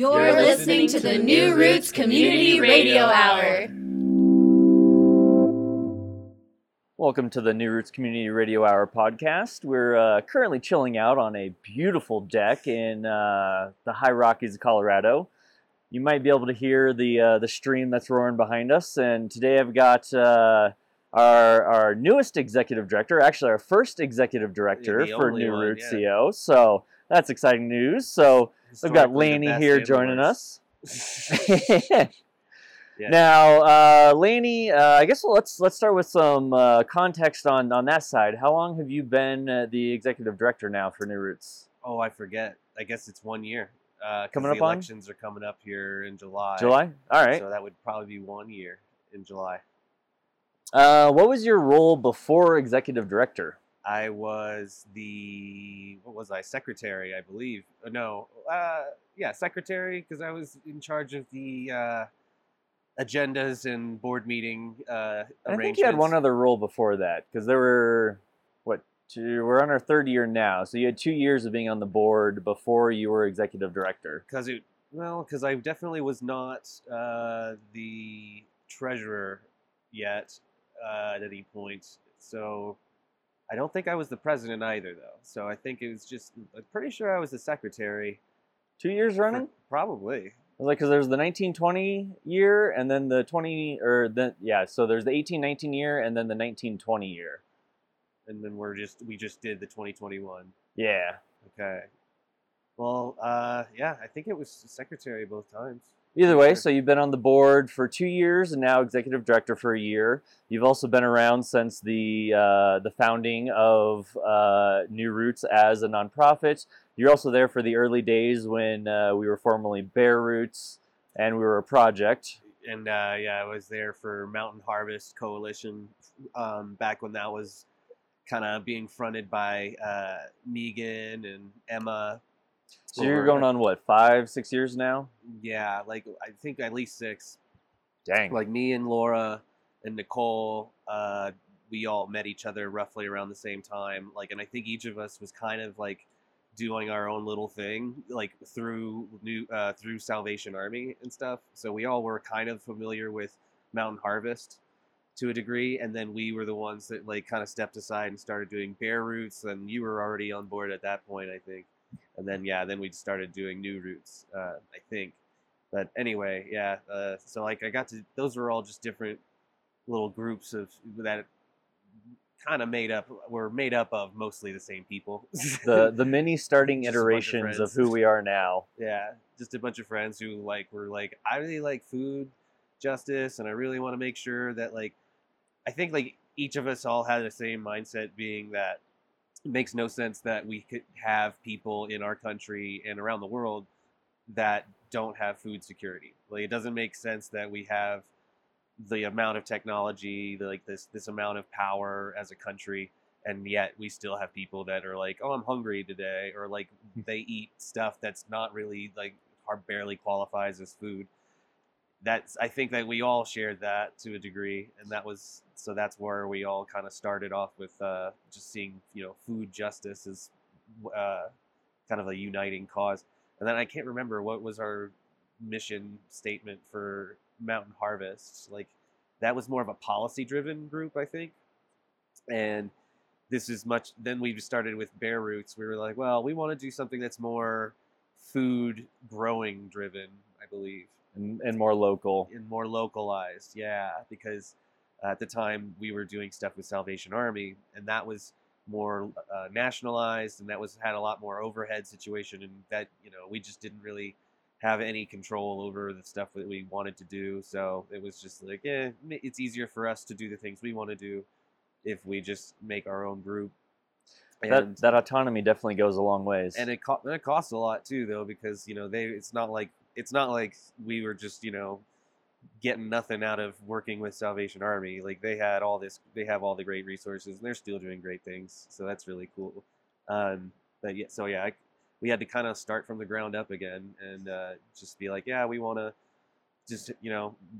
You're listening to the New Roots Community Radio Hour. Welcome to the New Roots Community Radio Hour podcast. We're currently chilling out on a beautiful deck in the High Rockies of Colorado. You might be able to hear the stream that's roaring behind us. And today I've got our newest executive director, actually our first executive director for New Roots CO. So that's exciting news. So we've got Laney here joining us. Yeah. Now, Laney, I guess let's start with some context on that side. How long have you been the executive director now for New Roots? Oh, I forget. I guess it's 1 year. Coming up the elections are coming up here in July. July? All right. So that would probably be 1 year in July. What was your role before executive director? I was secretary, I believe. Secretary, because I was in charge of the agendas and board meeting arrangements. I think you had one other role before that, because there were, we're on our third year now, so you had 2 years of being on the board before you were executive director. Because I definitely was not the treasurer yet at any point, so I don't think I was the president either, though. So I think it was I'm pretty sure I was the secretary. 2 years running? Probably. Because there's the 1920 year, and then the 20, so there's the 18-19 year, and then the 19-20 year. And then we just did the 2021. Yeah. Okay. Well, I think it was secretary both times. Either way, so you've been on the board for 2 years and now executive director for a year. You've also been around since the founding of New Roots as a nonprofit. You're also there for the early days when we were formerly Bare Roots and we were a project. And I was there for Mountain Harvest Coalition back when that was kind of being fronted by Megan and Emma. So you're going on, 5-6 years now? Yeah, I think at least six. Dang. Me and Laura and Nicole, we all met each other roughly around the same time. And I think each of us was kind of, doing our own little thing, through Salvation Army and stuff. So we all were kind of familiar with Mountain Harvest to a degree. And then we were the ones that, kind of stepped aside and started doing Bare Roots. And you were already on board at that point, I think. And then, then we started doing New Roots, I think. But anyway, so, I got to, those were all just different little groups of, that kind of were made up of mostly the same people. The many starting iterations of who we are now. Yeah, just a bunch of friends who, I really like food justice, and I really want to make sure that, I think, each of us all had the same mindset being that it makes no sense that we could have people in our country and around the world that don't have food security. It doesn't make sense that we have the amount of technology, this amount of power as a country, and yet we still have people that are oh, I'm hungry today, or they eat stuff that's not really barely qualifies as food. I think that we all shared that to a degree, and that's where we all kind of started off with just seeing food justice as kind of a uniting cause. And then I can't remember what was our mission statement for Mountain Harvest. That was more of a policy-driven group, I think. And this is much. Then we started with Bare Roots. We were we want to do something that's more food growing driven, I believe. And more local. And more localized, yeah. Because at the time, we were doing stuff with Salvation Army, and that was more nationalized, and that had a lot more overhead situation, and that, we just didn't really have any control over the stuff that we wanted to do. So it was just it's easier for us to do the things we want to do if we just make our own group. That autonomy definitely goes a long ways. And it costs a lot, too, though, because, it's not like we were just, getting nothing out of working with Salvation Army. They had all this, they have all the great resources, and they're still doing great things. So that's really cool. We had to kind of start from the ground up again and just be we want to just,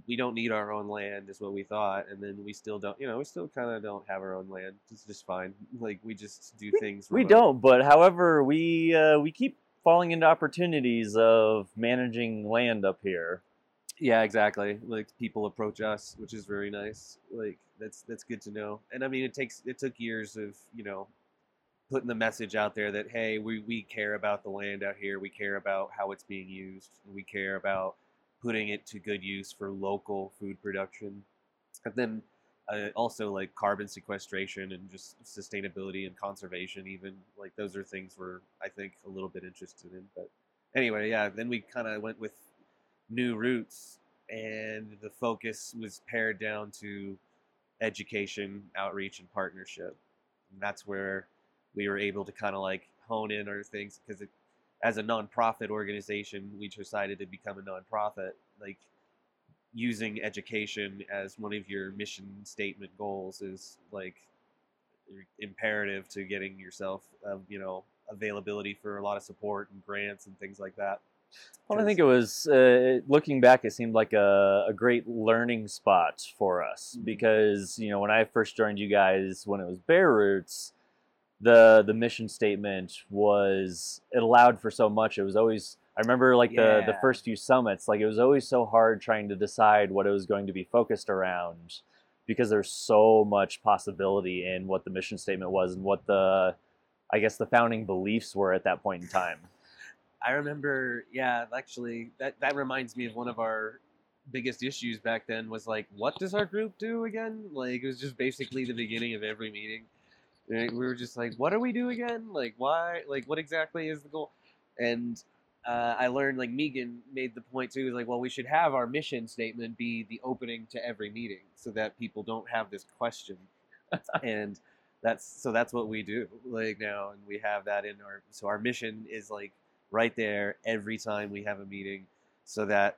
we don't need our own land is what we thought. And then we still don't, we still kind of don't have our own land. It's just fine. We just do things. We don't, but however, we keep falling into opportunities of managing land up here. Yeah, exactly. Like, people approach us, which is very nice. Like, that's good to know. And I mean, it took years of, you know, putting the message out there that, hey, we care about the land out here. We care about how it's being used. We care about putting it to good use for local food production. And then also, like, carbon sequestration and just sustainability and conservation, even, like, those are things we're, I think, a little bit interested in. But anyway, yeah, then we kind of went with New Roots, and the focus was pared down to education, outreach, and partnership. And that's where we were able to kind of, like, hone in our things, because as a nonprofit organization, we decided to become a nonprofit, like, using education as one of your mission statement goals is, like, imperative to getting yourself, you know, availability for a lot of support and grants and things like that. Well, I think it was, looking back, it seemed like a great learning spot for us, mm-hmm. because, you know, when I first joined you guys, when it was Bare Roots, the mission statement was, it allowed for so much. It was always, I remember, like, the first few summits, like, it was always so hard trying to decide what it was going to be focused around, because there's so much possibility in what the mission statement was and what the, I guess, the founding beliefs were at that point in time. I remember, yeah, actually, that reminds me of one of our biggest issues back then was, like, what does our group do again? Like, it was just basically the beginning of every meeting. We were just like, what do we do again? Like, why? Like, what exactly is the goal? And I learned, like, Megan made the point too, like, well, we should have our mission statement be the opening to every meeting so that people don't have this question. And that's what we do, like, now, and we have that in our, so our mission is, like, right there every time we have a meeting, so that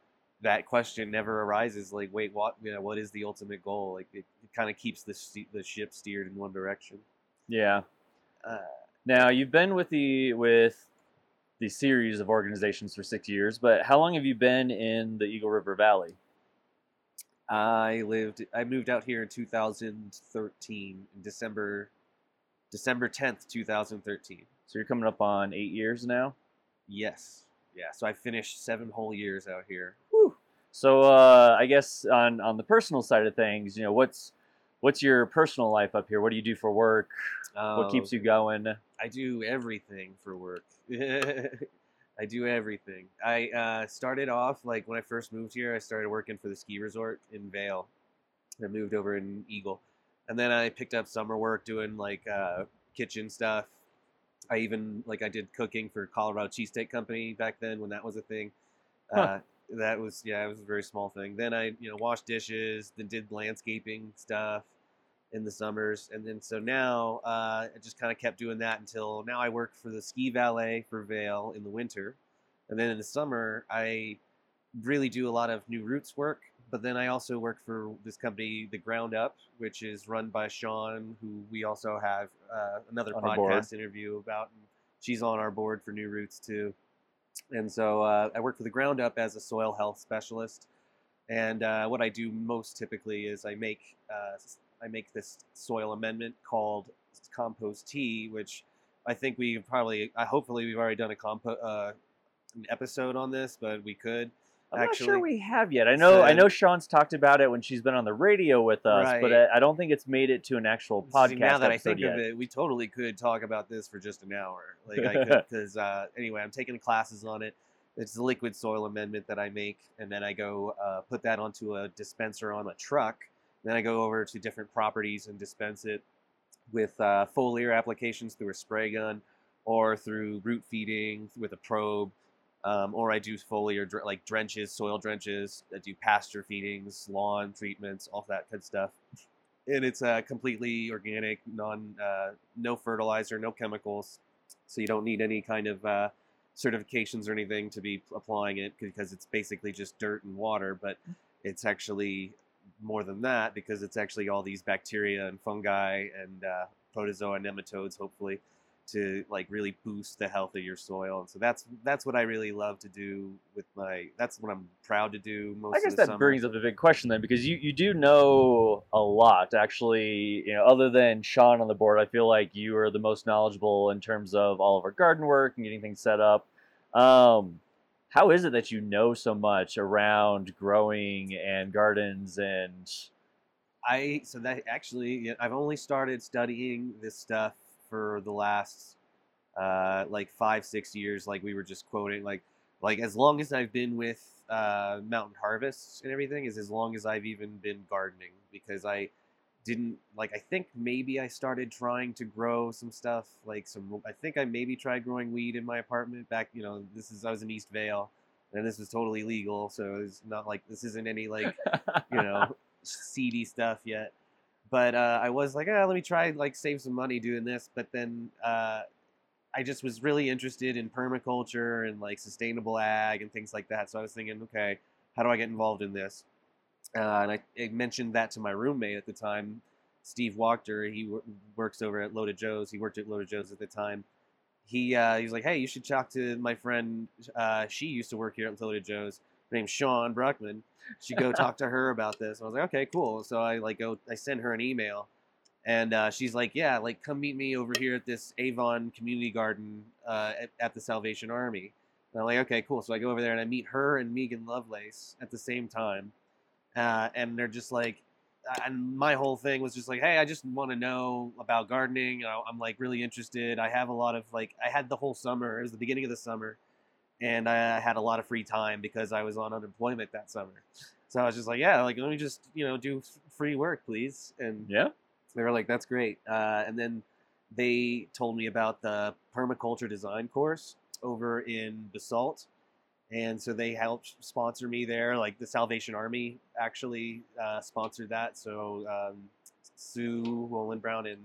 question never arises, like, wait, what, you know, what is the ultimate goal? Like, it kind of keeps the ship steered in one direction. Yeah. Now, you've been with the series of organizations for 6 years, but how long have you been in the Eagle River Valley? I moved out here in 2013, December 10th, 2013. So you're coming up on 8 years now? Yes. Yeah. So I finished 7 whole years out here. Whew. So I guess on the personal side of things, you know, what's your personal life up here? What do you do for work? What keeps you going? I do everything for work. I do everything. I started off, like, when I first moved here, I started working for the ski resort in Vail. I moved over in Eagle. And then I picked up summer work doing, like, kitchen stuff. I even, like, I did cooking for Colorado Cheesesteak Company back then when that was a thing. That was, yeah, it was a very small thing. Then I, you know, washed dishes, then did landscaping stuff in the summers. And then, so now I just kind of kept doing that until now I work for the ski valet for Vail in the winter. And then in the summer, I really do a lot of New Roots work. But then I also work for this company, The Ground Up, which is run by Sean, who we also have another podcast interview about. And she's on our board for New Roots, too. And so I work for The Ground Up as a soil health specialist. And what I do most typically is I make this soil amendment called compost tea, which I think hopefully we've already done a an episode on this, but we could. I'm actually not sure we have yet. I know Sean's talked about it when she's been on the radio with us, right. But I don't think it's made it to an actual podcast. See, now that I think of it, we totally could talk about this for just an hour. Like, I could, because anyway, I'm taking classes on it. It's the liquid soil amendment that I make, and then I go put that onto a dispenser on a truck. Then I go over to different properties and dispense it with foliar applications through a spray gun, or through root feeding with a probe. Or I do foliar, like, drenches, soil drenches. I do pasture feedings, lawn treatments, all that good stuff. And it's completely organic, no fertilizer, no chemicals. So you don't need any kind of certifications or anything to be applying it, because it's basically just dirt and water. But it's actually more than that, because it's actually all these bacteria and fungi and protozoa and nematodes, hopefully, to, like, really boost the health of your soil. And so that's what I really love to do with that's what I'm proud to do most of the summer. I guess that brings up a big question then, because you do know a lot, actually, you know, other than Sean on the board. I feel like you are the most knowledgeable in terms of all of our garden work and getting things set up. How is it that you know so much around growing and gardens? And so that actually, I've only started studying this stuff for the last like 5-6 years. Like we were just quoting, like as long as I've been with Mountain Harvest and everything is as long as I've even been gardening, because I didn't like, I think maybe I started trying to grow some stuff, like some, I think I maybe tried growing weed in my apartment back, you know, I was in East Vail and this was totally legal. So it's not like, this isn't any like, you know, seedy stuff yet. But I was like, let me try like save some money doing this. But then I just was really interested in permaculture and like sustainable ag and things like that. So I was thinking, okay, how do I get involved in this? And I mentioned that to my roommate at the time, Steve Wachter. He works over at Loaded Joe's. He worked at Loaded Joe's at the time. He was like, hey, you should talk to my friend. She used to work here at Loaded Joe's. Her name's Sean Bruckman. You should go talk to her about this. And I was like, okay, cool. So I send her an email, and she's like, yeah, like come meet me over here at this Avon Community Garden at the Salvation Army. And I'm like, okay, cool. So I go over there and I meet her and Megan Lovelace at the same time. And they're just like, and my whole thing was just like, hey, I just want to know about gardening. I'm like really interested. I have a lot of like, I had the whole summer. It was the beginning of the summer, and I had a lot of free time because I was on unemployment that summer. So I was just like, yeah, like let me just, you know, do free work, please. And yeah, they were like, that's great. And then they told me about the permaculture design course over in Basalt. And so they helped sponsor me there. Like the Salvation Army actually sponsored that. So Sue, Roland Brown, and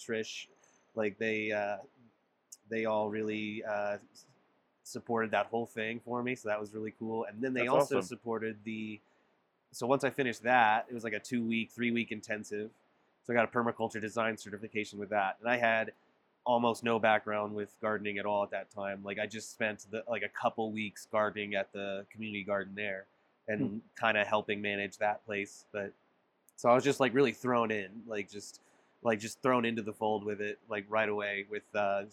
Trish, like they all really supported that whole thing for me. So that was really cool. And then they also supported so once I finished that, it was like a 3-week intensive. So I got a permaculture design certification with that. And I had almost no background with gardening at all at that time. Like I just spent a couple weeks gardening at the community garden there and kind of helping manage that place. But so I was just like really thrown in, like just thrown into the fold with it, like right away with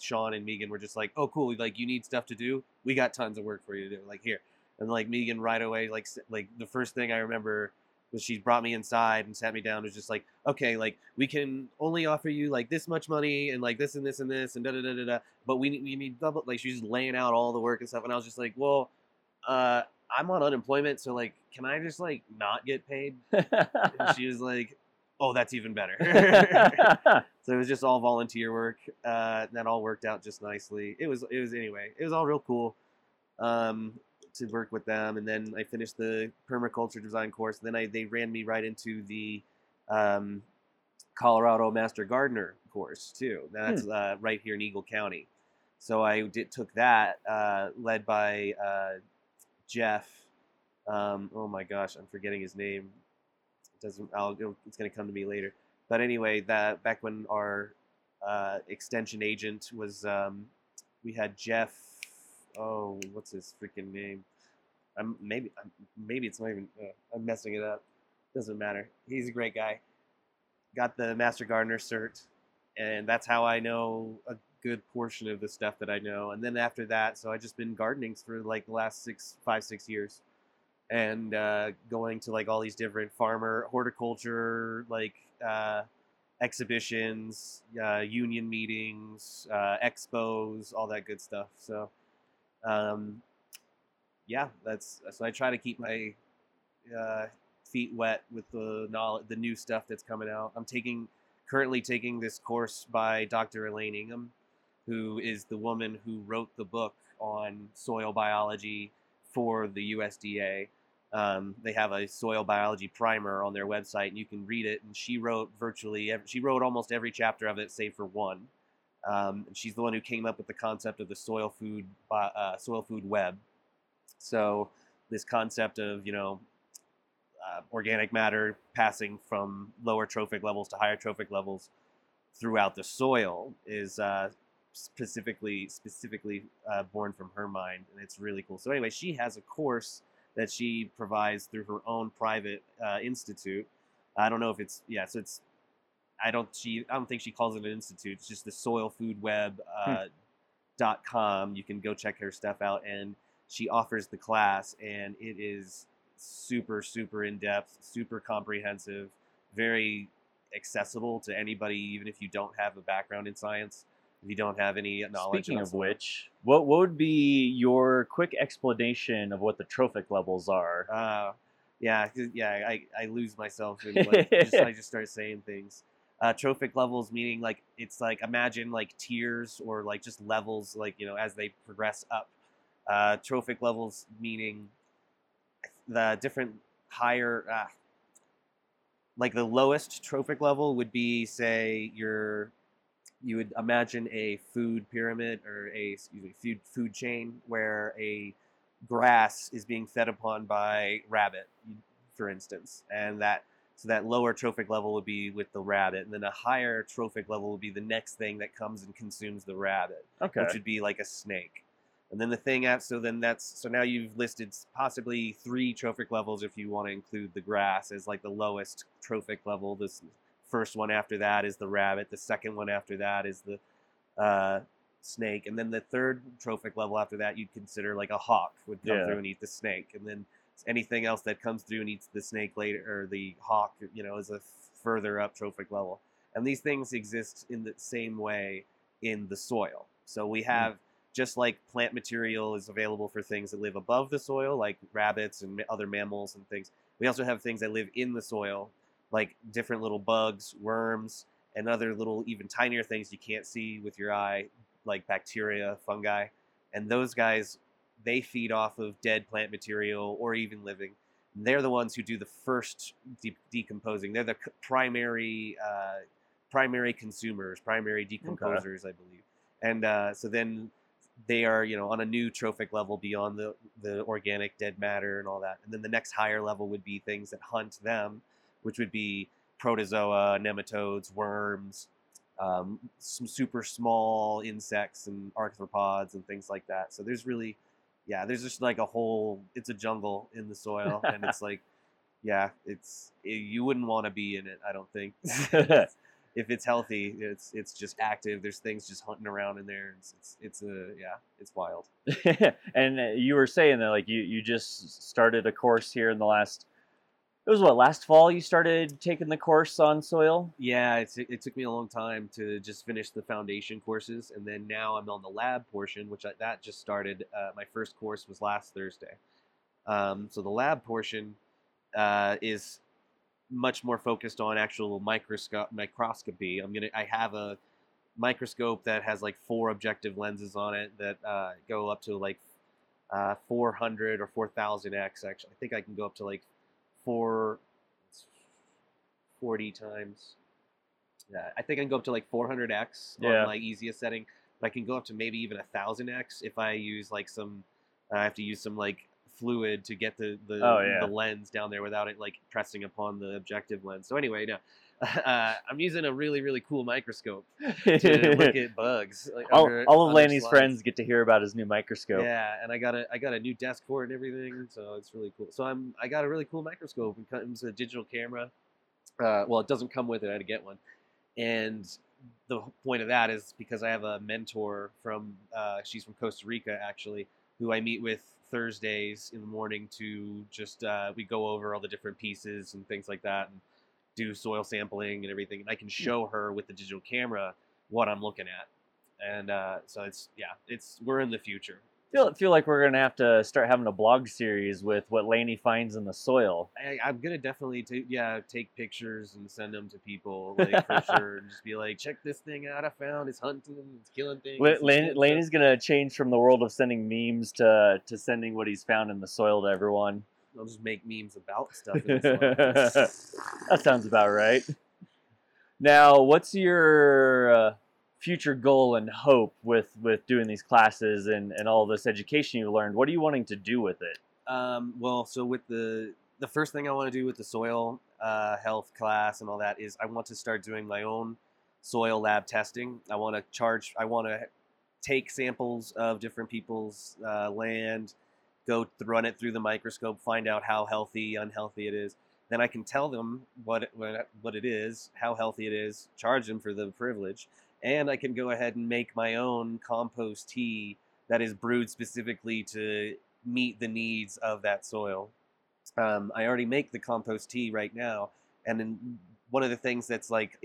Sean and Megan were just like, oh cool. Like you need stuff to do. We got tons of work for you to do, like here. And like Megan right away, like the first thing I remember was she brought me inside and sat me down and was just like, okay, like we can only offer you like this much money and like this and this and this and da da da da da. But we need double. Like she's just laying out all the work and stuff. And I was just like, well, I'm on unemployment, so like, can I just like not get paid? And she was like, oh, that's even better. So it was just all volunteer work. And that all worked out just nicely. It was all real cool. To work with them, and then I finished the permaculture design course, and then they ran me right into the Colorado Master Gardener course too. That's right here in Eagle County. So I took that, led by Jeff. Oh my gosh, I'm forgetting his name. It's going to come to me later. But anyway, that back when our extension agent was, we had Jeff. Oh, what's his freaking name? Maybe it's not even. I'm messing it up. Doesn't matter. He's a great guy. Got the Master Gardener cert, and that's how I know a good portion of the stuff that I know. And then after that, so I've just been gardening for like the last 5-6 years, and going to like all these different farmer horticulture like exhibitions, union meetings, expos, all that good stuff. So. So I try to keep my feet wet with the new stuff that's coming out. I'm currently taking this course by Dr. Elaine Ingham, who is the woman who wrote the book on soil biology for the USDA. They have a soil biology primer on their website, and you can read it. And she wrote almost every chapter of it, save for one. And she's the one who came up with the concept of the SoilFoodWeb. So this concept of, you know, organic matter passing from lower trophic levels to higher trophic levels throughout the soil is specifically born from her mind, and it's really cool. So anyway, she has a course that she provides through her own private institute. I don't know if it's so it's. I don't think she calls it an institute. It's just the SoilFoodWeb CSU.com. You can go check her stuff out, and she offers the class, and it is super in-depth, super comprehensive, very accessible to anybody, even if you don't have a background in science, if you don't have any knowledge. Speaking of which, what would be your quick explanation of what the trophic levels are? I lose myself in like, I just start saying things. Trophic levels meaning like it's like imagine like tiers or like just levels, like, you know, as they progress up. Trophic levels meaning the different higher, like the lowest trophic level would be, say, you would imagine a food pyramid or food chain where a grass is being fed upon by rabbit, for instance, and that. So that lower trophic level would be with the rabbit, and then a higher trophic level would be the next thing that comes and consumes the rabbit, which would be like a snake. And then the thing after, so now you've listed possibly 3 trophic levels if you want to include the grass as like the lowest trophic level. This first one after that is the rabbit. The second one after that is the snake, and then the third trophic level after that you'd consider like a hawk would come through and eat the snake, and then anything else that comes through and eats the snake later, or the hawk, you know, is a further up trophic level. And these things exist in the same way in the soil. So we have, just like plant material is available for things that live above the soil, like rabbits and other mammals and things, we also have things that live in the soil, like different little bugs, worms, and other little, even tinier things you can't see with your eye, like bacteria, fungi. And those guys, they feed off of dead plant material or even living. They're the ones who do the first decomposing. They're the primary consumers, primary decomposers, I believe. And so then they are, you know, on a new trophic level beyond the organic dead matter and all that. And then the next higher level would be things that hunt them, which would be protozoa, nematodes, worms, some super small insects and arthropods and things like that. So there's really... yeah, there's just like a whole, it's a jungle in the soil, and it's like, yeah, you wouldn't want to be in it, I don't think. If it's healthy, it's just active. There's things just hunting around in there. It's wild. And you were saying that like you just started a course here in the last fall you started taking the course on soil? Yeah, it took me a long time to just finish the foundation courses, and then now I'm on the lab portion, which that just started. My first course was last Thursday. So the lab portion is much more focused on actual microscopy. I have a microscope that has like 4 objective lenses on it that go up to like 400 or 4,000x. Actually, I think I can go up to like 40 times. Yeah, I think I can go up to like 400x on my easiest setting, but I can go up to maybe even 1,000x if I use like I have to use some like fluid to get the lens down there without it like pressing upon the objective lens. So anyway, no. I'm using a really, really cool microscope to look at bugs. Like all of Lanny's friends get to hear about his new microscope. Yeah, and I got a new desk for it and everything, so it's really cool. So I got a really cool microscope. It comes with a digital camera. Well, it doesn't come with it. I had to get one. And the point of that is because I have a mentor from, she's from Costa Rica, actually, who I meet with Thursdays in the morning to just, we go over all the different pieces and things like that. And do soil sampling and everything, and I can show her with the digital camera what I'm looking at, and so we're in the future. I feel like we're gonna have to start having a blog series with what Laney finds in the soil. I'm gonna definitely take pictures and send them to people, like, for sure, and just be like, check this thing out I found. It's hunting, it's killing things. Laney's gonna change from the world of sending memes to sending what he's found in the soil to everyone. I'll just make memes about stuff. That sounds about right. Now, what's your future goal and hope with doing these classes and all this education you learned? What are you wanting to do with it? Well, so with the first thing I want to do with the soil health class and all that is I want to start doing my own soil lab testing. I want to take samples of different people's land, go run it through the microscope, find out how healthy, unhealthy it is. Then I can tell them what it is, how healthy it is, charge them for the privilege, and I can go ahead and make my own compost tea that is brewed specifically to meet the needs of that soil. I already make the compost tea right now, and then one of the things that's like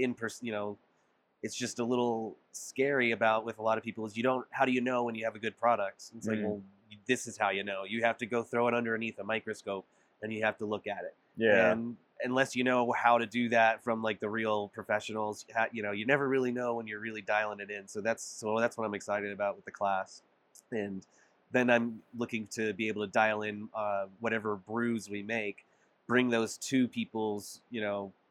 it's just a little scary about with a lot of people is how do you know when you have a good product? It's like, well, this is how you know. You have to go throw it underneath a microscope and you have to look at it. Yeah. And unless you know how to do that from like the real professionals, you never really know when you're really dialing it in. So that's what I'm excited about with the class. And then I'm looking to be able to dial in whatever brews we make, bring those to people's,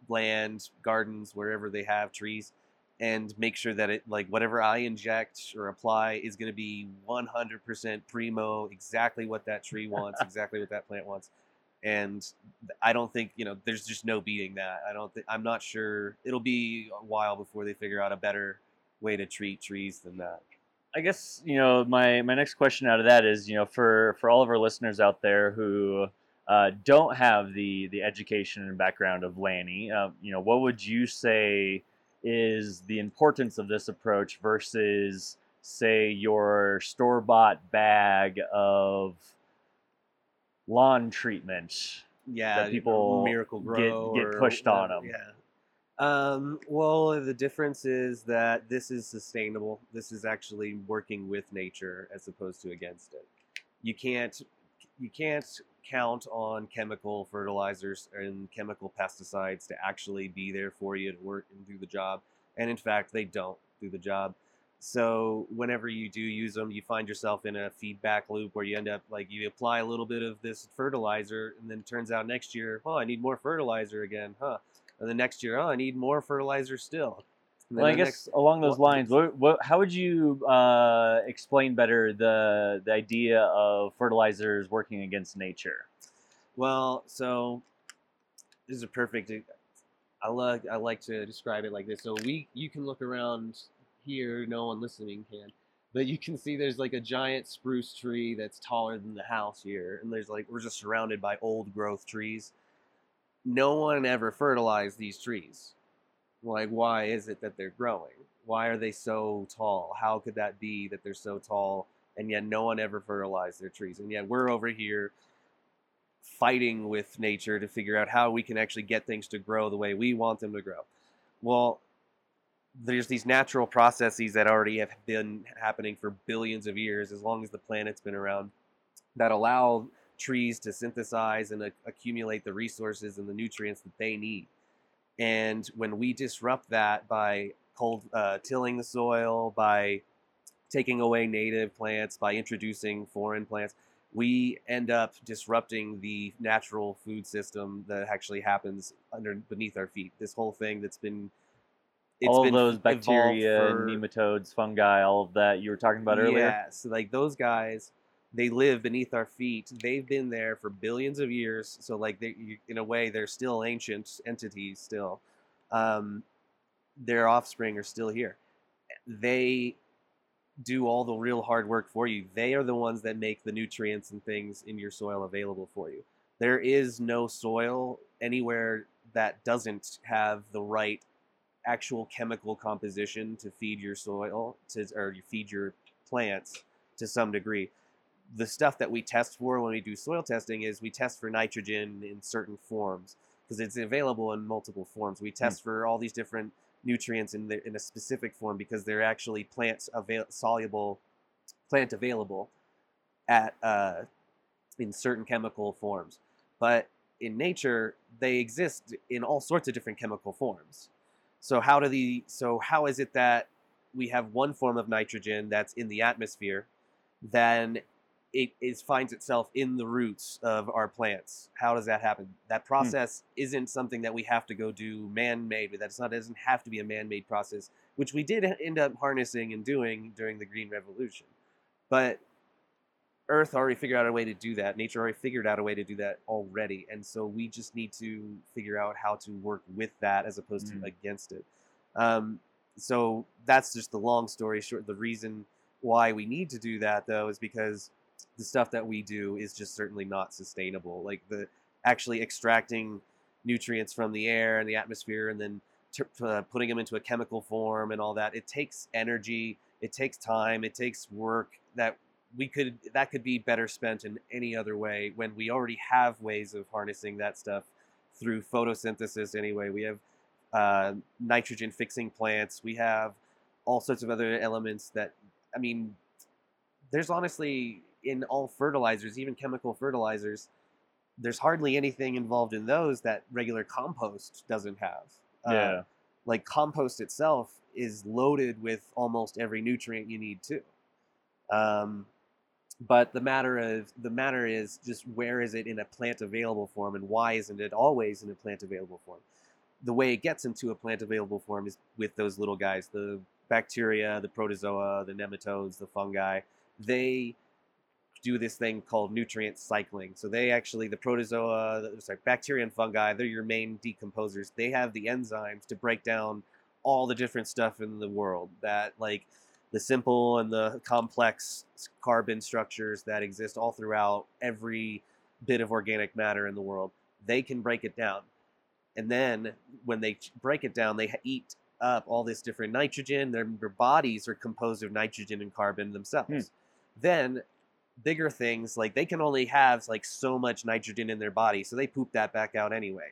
land, gardens, wherever they have trees, and make sure that it, like, whatever I inject or apply is going to be 100% primo, exactly what that tree wants, exactly what that plant wants. And I don't think, there's just no beating that. I'm not sure. It'll be a while before they figure out a better way to treat trees than that. I guess, my next question out of that is, for all of our listeners out there who don't have the education and background of Lanny, what would you say is the importance of this approach versus, say, your store-bought bag of lawn treatment that people Miracle Grow get pushed on them? Yeah. Well, the difference is that this is sustainable. This is actually working with nature as opposed to against it. You can't count on chemical fertilizers and chemical pesticides to actually be there for you to work and do the job. And in fact, they don't do the job. So whenever you do use them, you find yourself in a feedback loop where you end up like you apply a little bit of this fertilizer and then it turns out next year, I need more fertilizer again, And the next year, I need more fertilizer still. Well, I guess along those lines, how would you explain better the idea of fertilizers working against nature? Well, so this is a perfect. I like to describe it like this. So you can look around here. No one listening can, but you can see there's like a giant spruce tree that's taller than the house here, and there's we're just surrounded by old growth trees. No one ever fertilized these trees. Why is it that they're growing? Why are they so tall? How could that be that they're so tall? And yet no one ever fertilized their trees. And yet we're over here fighting with nature to figure out how we can actually get things to grow the way we want them to grow. Well, there's these natural processes that already have been happening for billions of years, as long as the planet's been around, that allow trees to synthesize and accumulate the resources and the nutrients that they need. And when we disrupt that by tilling the soil, by taking away native plants, by introducing foreign plants, we end up disrupting the natural food system that actually happens beneath our feet. This whole thing that's been... all of those bacteria, nematodes, fungi, all of that you were talking about earlier? Yeah, so those guys... they live beneath our feet. They've been there for billions of years. So in a way, they're still ancient entities still. Their offspring are still here. They do all the real hard work for you. They are the ones that make the nutrients and things in your soil available for you. There is no soil anywhere that doesn't have the right actual chemical composition to feed your soil, or you feed your plants to some degree. The stuff that we test for when we do soil testing is we test for nitrogen in certain forms because it's available in multiple forms. We test for all these different nutrients in a specific form because they're actually plant available at in certain chemical forms. But in nature, they exist in all sorts of different chemical forms. So how is it that we have one form of nitrogen that's in the atmosphere, then it finds itself in the roots of our plants? How does that happen? That process isn't something that we have to go do man-made, but it doesn't have to be a man-made process, which we did end up harnessing and doing during the Green Revolution. But Earth already figured out a way to do that. Nature already figured out a way to do that already. And so we just need to figure out how to work with that as opposed to against it. So that's just the long story short. The reason why we need to do that, though, is because the stuff that we do is just certainly not sustainable. Actually extracting nutrients from the air and the atmosphere and then putting them into a chemical form and all that. It takes energy, it takes time, it takes work that could be better spent in any other way when we already have ways of harnessing that stuff through photosynthesis anyway. We have nitrogen fixing plants. We have all sorts of other elements that, I mean, there's honestly in all fertilizers, even chemical fertilizers, there's hardly anything involved in those that regular compost doesn't have. Yeah. Like compost itself is loaded with almost every nutrient you need too. But the matter is just where is it in a plant available form, and why isn't it always in a plant available form? The way it gets into a plant available form is with those little guys, the bacteria, the protozoa, the nematodes, the fungi. They do this thing called nutrient cycling. So they actually, bacteria and fungi, they're your main decomposers. They have the enzymes to break down all the different stuff in the world that, like, the simple and the complex carbon structures that exist all throughout every bit of organic matter in the world. They can break it down. And then when they break it down, they eat up all this different nitrogen. Their bodies are composed of nitrogen and carbon themselves. Then bigger things, like, they can only have like so much nitrogen in their body, so they poop that back out anyway.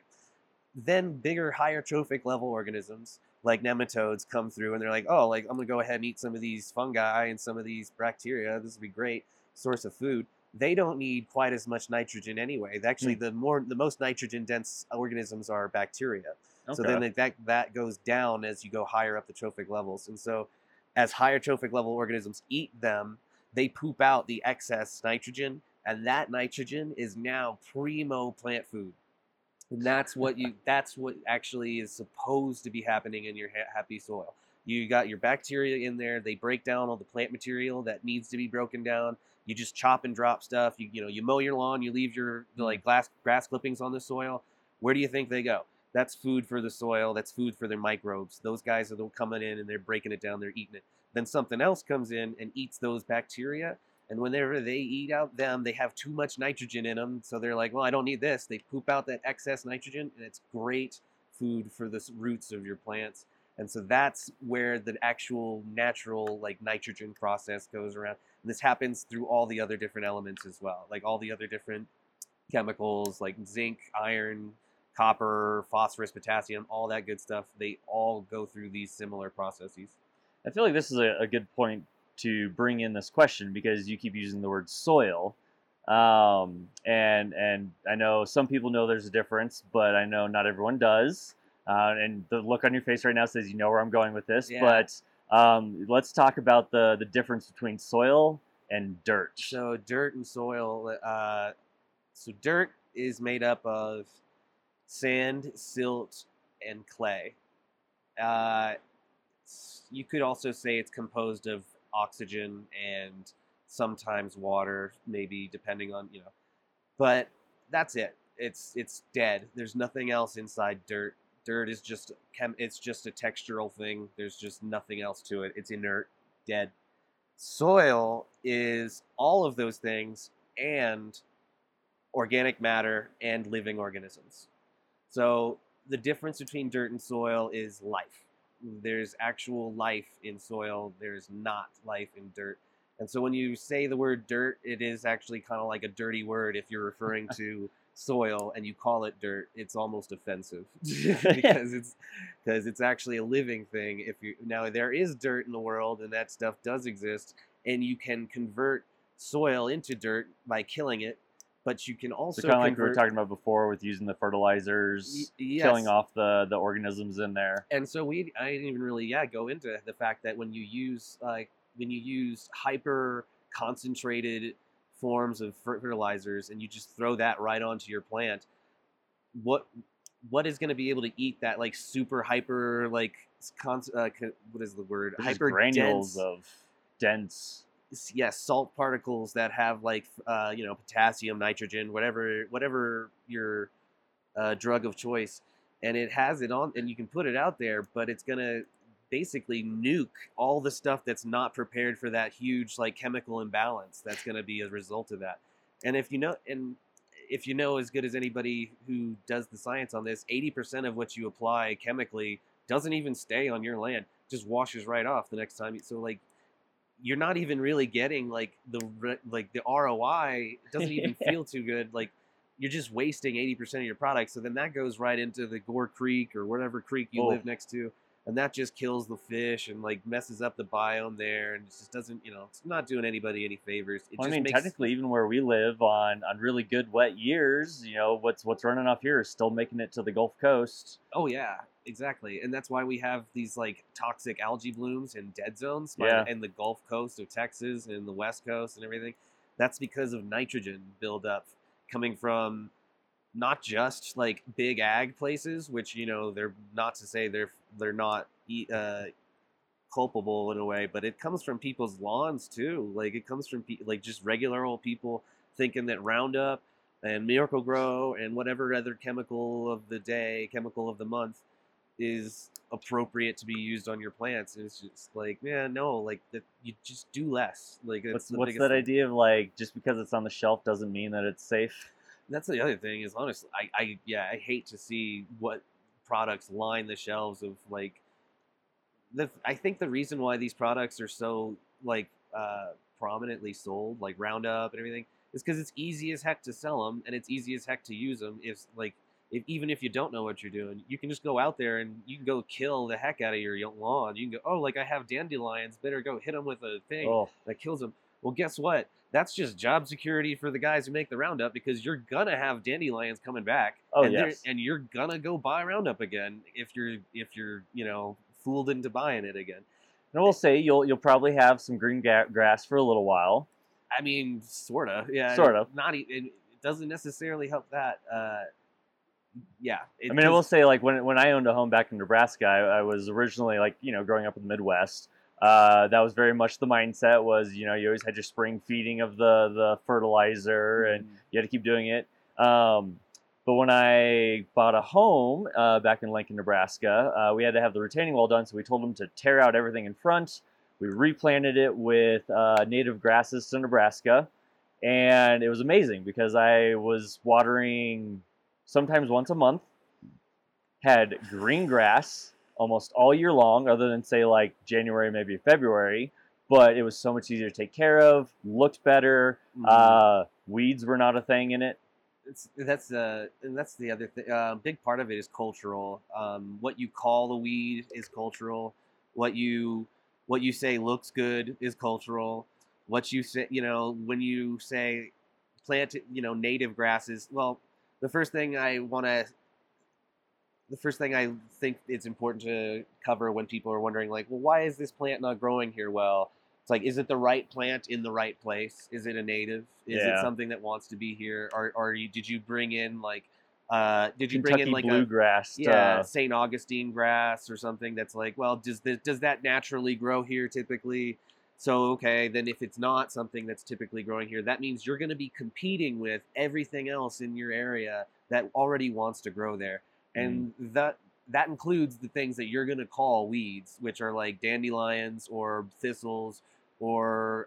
Then bigger, higher trophic level organisms like nematodes come through, and they're like, oh, like, I'm gonna go ahead and eat some of these fungi and some of these bacteria. This would be great source of food. They don't need quite as much nitrogen anyway. Actually, the most nitrogen dense organisms are bacteria. Okay. So then that goes down as you go higher up the trophic levels. And so as higher trophic level organisms eat them, they poop out the excess nitrogen, and that nitrogen is now primo plant food. And that's what actually is supposed to be happening in your happy soil. You got your bacteria in there. They break down all the plant material that needs to be broken down. You just chop and drop stuff. You mow your lawn, you leave your grass clippings on the soil. Where do you think they go? That's food for the soil. That's food for their microbes. Those guys are coming in and they're breaking it down. They're eating it. Then something else comes in and eats those bacteria. And whenever they eat out them, they have too much nitrogen in them. So they're like, well, I don't need this. They poop out that excess nitrogen, and it's great food for the roots of your plants. And so that's where the actual natural, like, nitrogen process goes around. And this happens through all the other different elements as well. Like all the other different chemicals, like zinc, iron, copper, phosphorus, potassium, all that good stuff. They all go through these similar processes. I feel like this is a good point to bring in this question, because you keep using the word soil. And I know some people know there's a difference, but I know not everyone does. And the look on your face right now says you know where I'm going with this. Yeah. But let's talk about the difference between soil and dirt. So dirt and soil. So dirt is made up of sand, silt, and clay. You could also say it's composed of oxygen and sometimes water, maybe, depending on, but that's it. It's dead. There's nothing else inside dirt. Dirt is just a textural thing. There's just nothing else to it. It's inert, dead. Soil is all of those things and organic matter and living organisms. So the difference between dirt and soil is life. There's actual life in soil. There's not life in dirt. And so when you say the word dirt, it is actually kind of like a dirty word. If you're referring to soil and you call it dirt, it's almost offensive because it's actually a living thing. Now there is dirt in the world, and that stuff does exist, and you can convert soil into dirt by killing it. But you can also kind of like we were talking about before with using the fertilizers, killing off the organisms in there. And so I didn't even really go into the fact that when you use hyper concentrated forms of fertilizers and you just throw that right onto your plant, what is going to be able to eat that, like, super hyper, like, what is the word? Hyper granules of dense. Yes, salt particles that have, like, potassium, nitrogen, whatever your drug of choice, and it has it on, and you can put it out there, but it's gonna basically nuke all the stuff that's not prepared for that huge, like, chemical imbalance that's gonna be a result of that. And if you know as good as anybody who does the science on this, 80% of what you apply chemically doesn't even stay on your land, just washes right off the next time. So like, you're not even really getting like the ROI doesn't even feel too good. Like, you're just wasting 80% of your product. So then that goes right into the Gore Creek or whatever creek you live next to. And that just kills the fish and like messes up the biome there. And it just doesn't, you know, it's not doing anybody any favors. It just makes... technically, even where we live on really good wet years, you know, what's running off here is still making it to the Gulf Coast. Oh, yeah, exactly. And that's why we have these like toxic algae blooms and dead zones and the Gulf Coast of Texas and the West Coast and everything. That's because of nitrogen buildup coming from not just like big ag places, which, you know, they're not to say they're not culpable in a way, but it comes from people's lawns too. Like, it comes from just regular old people thinking that Roundup and Miracle-Gro and whatever other chemical of the day, chemical of the month is appropriate to be used on your plants. And it's just like, man, no, like that, you just do less. Like, what's that idea of like, just because it's on the shelf doesn't mean that it's safe. That's the other thing is, honestly, I hate to see what products line the shelves of I think the reason why these products are so prominently sold, like Roundup and everything, is because it's easy as heck to sell them and it's easy as heck to use them. Even if you don't know what you're doing, you can just go out there and you can go kill the heck out of your lawn. You can go, I have dandelions, better go hit them with a thing that kills them. Well, guess what? That's just job security for the guys who make the Roundup, because you're going to have dandelions coming back and you're going to go buy Roundup again if you're, you know, fooled into buying it again. And I will say you'll probably have some green grass for a little while. I mean, sort of. Yeah. Sort of. It doesn't necessarily help that. Yeah. I will say, like, when I owned a home back in Nebraska, I was originally, like, you know, growing up in the Midwest, that was very much the mindset was, you know, you always had your spring feeding of the fertilizer and you had to keep doing it. But when I bought a home back in Lincoln, Nebraska, we had to have the retaining wall done. So we told them to tear out everything in front. We replanted it with native grasses to Nebraska. And it was amazing because I was watering sometimes once a month, had green grass almost all year long, other than say like January, maybe February, but it was so much easier to take care of, looked better. Weeds were not a thing in it. That's the other thing. Big part of it is cultural. What you call a weed is cultural. What you say looks good is cultural. What you say, you know, when you say plant, you know, native grasses, well, the first thing I think it's important to cover when people are wondering, like, well, why is this plant not growing here well? It's like, is it the right plant in the right place? Is it a native? Is it something that wants to be here? Did you bring in like bluegrass, St. Augustine grass or something that's like, well, does that naturally grow here typically? So, okay, then if it's not something that's typically growing here, that means you're going to be competing with everything else in your area that already wants to grow there. And that includes the things that you're going to call weeds, which are like dandelions or thistles or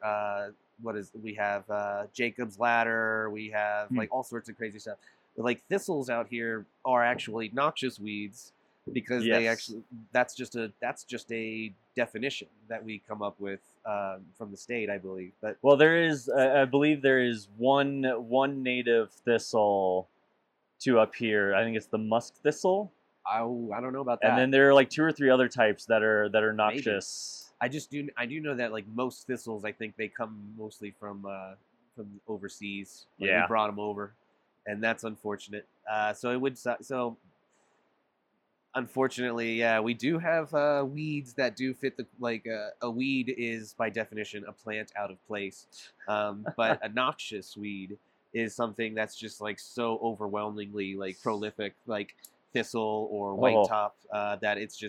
Jacob's ladder. We have like all sorts of crazy stuff. But, like, thistles out here are actually noxious weeds because they actually that's just a definition that we come up with from the state, I believe. But I believe there is one native thistle to up here. I think it's the musk thistle. I don't know about that. And then there are like two or three other types that are noxious. Maybe. I do know that like most thistles, I think they come mostly from overseas. Like, we brought them over, and that's unfortunate. Unfortunately, we do have weeds that do fit the a weed is by definition a plant out of place, but a noxious weed is something that's just like so overwhelmingly like prolific, like thistle or white top, that it's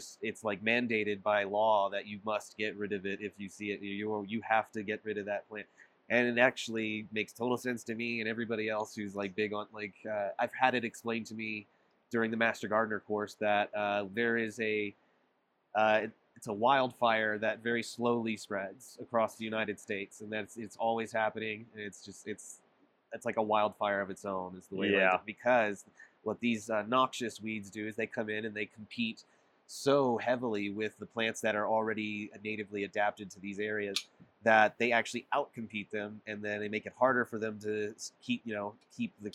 like mandated by law that you must get rid of it. If you see it, you have to get rid of that plant. And it actually makes total sense to me and everybody else who's like big on like, I've had it explained to me during the Master Gardener course that there is it's a wildfire that very slowly spreads across the United States, and it's always happening, and it's like a wildfire of its own is the way it is, because what these noxious weeds do is they come in and they compete. so heavily with the plants that are already natively adapted to these areas that they actually outcompete them, and then they make it harder for them to keep the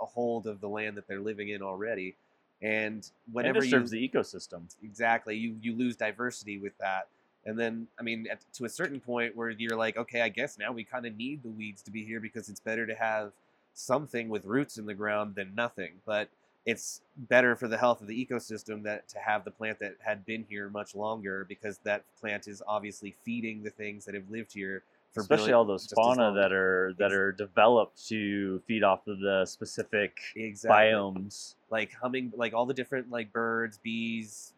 a hold of the land that they're living in already. And whenever it serves the ecosystem, exactly, you lose diversity with that. And then, I mean, to a certain point where you're like, okay, I guess now we kind of need the weeds to be here because it's better to have something with roots in the ground than nothing. But it's better for the health of the ecosystem that to have the plant that had been here much longer, because that plant is obviously feeding the things that have lived here. Especially all those fauna that are developed to feed off of the specific biomes, like all the different birds, bees,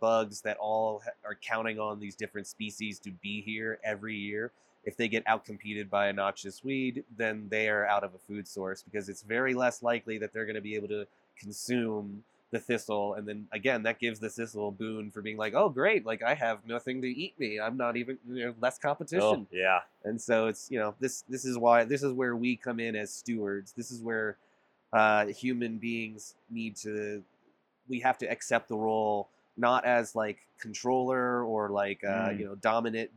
bugs that all are counting on these different species to be here every year. If they get outcompeted by a noxious weed, then they are out of a food source, because it's very less likely that they're going to be able to consume the thistle. And then again, that gives the thistle a boon for being like, oh great, like I have nothing to eat me, I'm not even, less competition. Oh, yeah. And so it's, this is why, this is where we come in as stewards. This is where human beings we have to accept the role, not as controller or dominant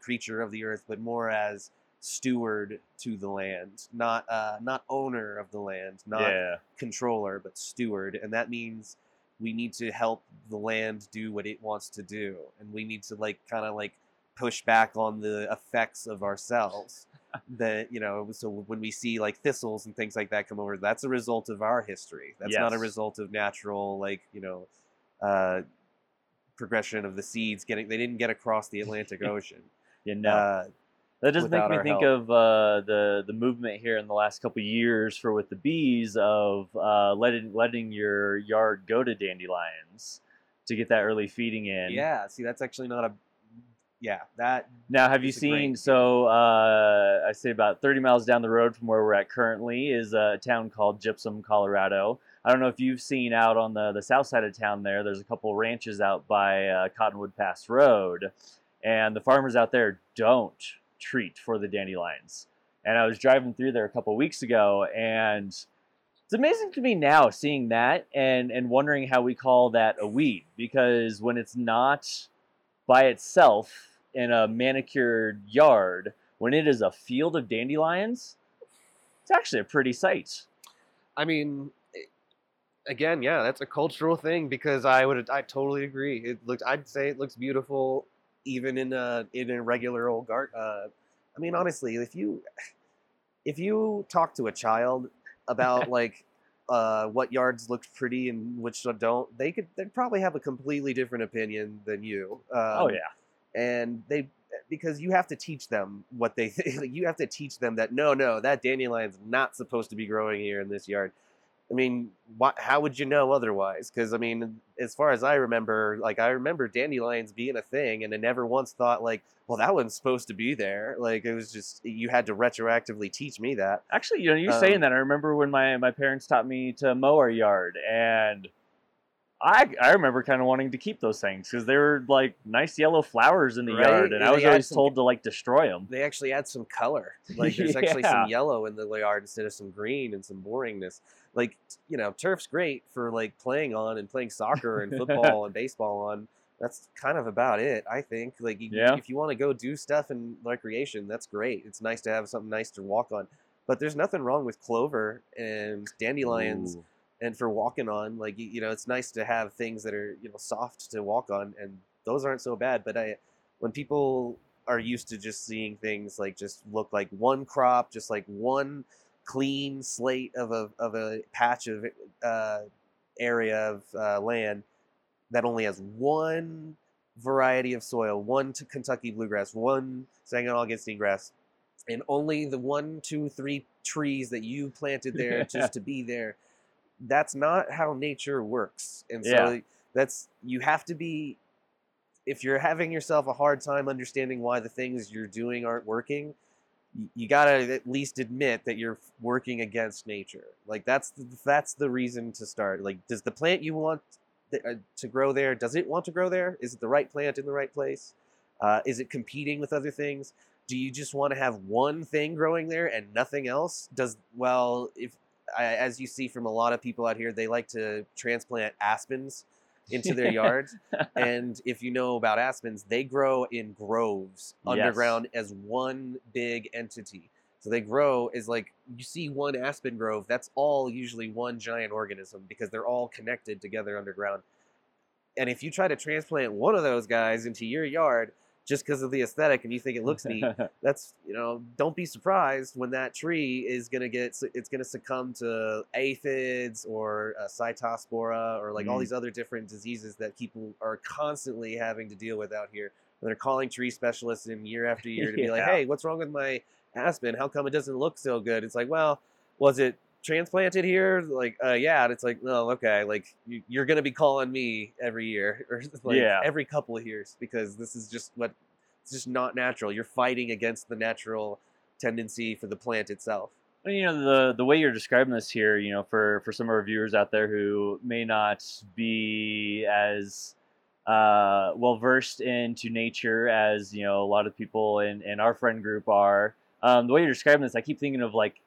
creature of the earth, but more as steward to the land, not owner of the land, controller, but steward. And that means we need to help the land do what it wants to do, and we need to push back on the effects of ourselves. That so when we see thistles and things like that come over, that's a result of our history. That's not a result of natural progression of the seeds they didn't get across the Atlantic Ocean. That does make me think of the movement here in the last couple of years with the bees of letting your yard go to dandelions to get that early feeding in. Yeah, see, that's actually not a... Yeah, that... Now, have you seen... So, I say about 30 miles down the road from where we're at currently is a town called Gypsum, Colorado. I don't know if you've seen out on the south side of town there. There's a couple ranches out by Cottonwood Pass Road. And the farmers out there don't treat for the dandelions. And I was driving through there a couple weeks ago, and it's amazing to me now seeing that and wondering how we call that a weed, because when it's not by itself in a manicured yard, when it is a field of dandelions, it's actually a pretty sight. I mean, again, yeah, that's a cultural thing, because I totally agree. I'd say it looks beautiful even in a regular old garden. I mean, honestly, if you talk to a child about what yards look pretty and which don't, they'd probably have a completely different opinion than you. And because you have to teach them what they think. You have to teach them that no, that dandelion's not supposed to be growing here in this yard. I mean, how would you know otherwise? Because, I mean, as far as I remember, I remember dandelions being a thing, and I never once thought, well, that one's supposed to be there. It was just, you had to retroactively teach me that. Actually, you're saying that. I remember when my parents taught me to mow our yard, and I remember kind of wanting to keep those things because they were nice yellow flowers in the yard, and I was always told to destroy them. They actually add some color. There's actually some yellow in the yard instead of some green and some boringness. Turf's great for playing on and playing soccer and football and baseball on. That's kind of about it, I think. If you want to go do stuff in recreation, that's great. It's nice to have something nice to walk on. But there's nothing wrong with clover and dandelions. Ooh. And for walking on, it's nice to have things that are, soft to walk on, and those aren't so bad. But when people are used to just seeing things just look like one crop, just one clean slate of a patch of area of land that only has one variety of soil, one to Kentucky bluegrass, one Saginaw Augustine grass, and only the 1, 2, 3 trees that you planted there just to be there. That's not how nature works. And so you have to be, if you're having yourself a hard time understanding why the things you're doing aren't working, you got to at least admit that you're working against nature. That's the reason to start. Does the plant you want to grow there, does it want to grow there? Is it the right plant in the right place? Is it competing with other things? Do you just want to have one thing growing there and nothing else? As you see from a lot of people out here, they like to transplant aspens into their yards. And if you know about aspens, they grow in groves underground as one big entity. So they grow is like, you see one aspen grove, that's all usually one giant organism because they're all connected together underground. And if you try to transplant one of those guys into your yard just because of the aesthetic and you think it looks neat, that's, you know, don't be surprised when that tree is going to get, it's going to succumb to aphids or Cytospora or like all these other different diseases that people are constantly having to deal with out here. And they're calling tree specialists in year after year to be like, hey, what's wrong with my aspen? How come it doesn't look so good? It's like, well, was it transplanted here? Like, yeah. And it's like, no, okay. Like you're going to be calling me every year or like every couple of years, because this is just what, it's just not natural. You're fighting against the natural tendency for the plant itself. Well, you know, the way you're describing this here, you know, for some of our viewers out there who may not be as well versed into nature as, you know, a lot of people in our friend group are, the way you're describing this, I keep thinking of like,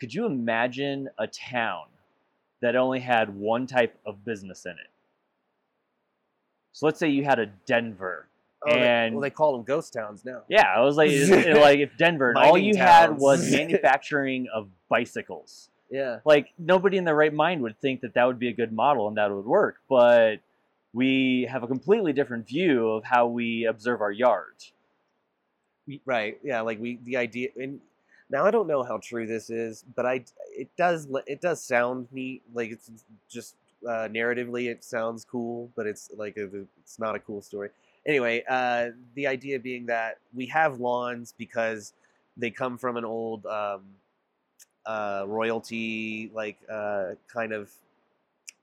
could you imagine a town that only had one type of business in it? So let's say you had a Denver. Well, they call them ghost towns now. Yeah, I was like, like if Denver, and all you had was manufacturing of bicycles. Yeah. Like nobody in their right mind would think that that would be a good model and that would work. But we have a completely different view of how we observe our yard. Right. Yeah. Like the idea... Now I don't know how true this is, but it does sound neat. Like it's just narratively it sounds cool, but it's like it's not a cool story. Anyway, the idea being that we have lawns because they come from an old royalty kind of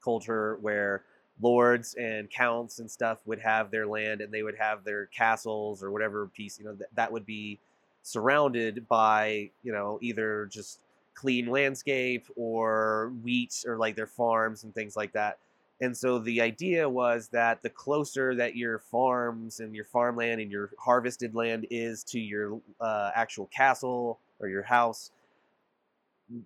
culture where lords and counts and stuff would have their land and they would have their castles or whatever piece, you know, that would be surrounded by, you know, either just clean landscape or wheat or like their farms and things like that. And so the idea was that the closer that your farms and your farmland and your harvested land is to your actual castle or your house,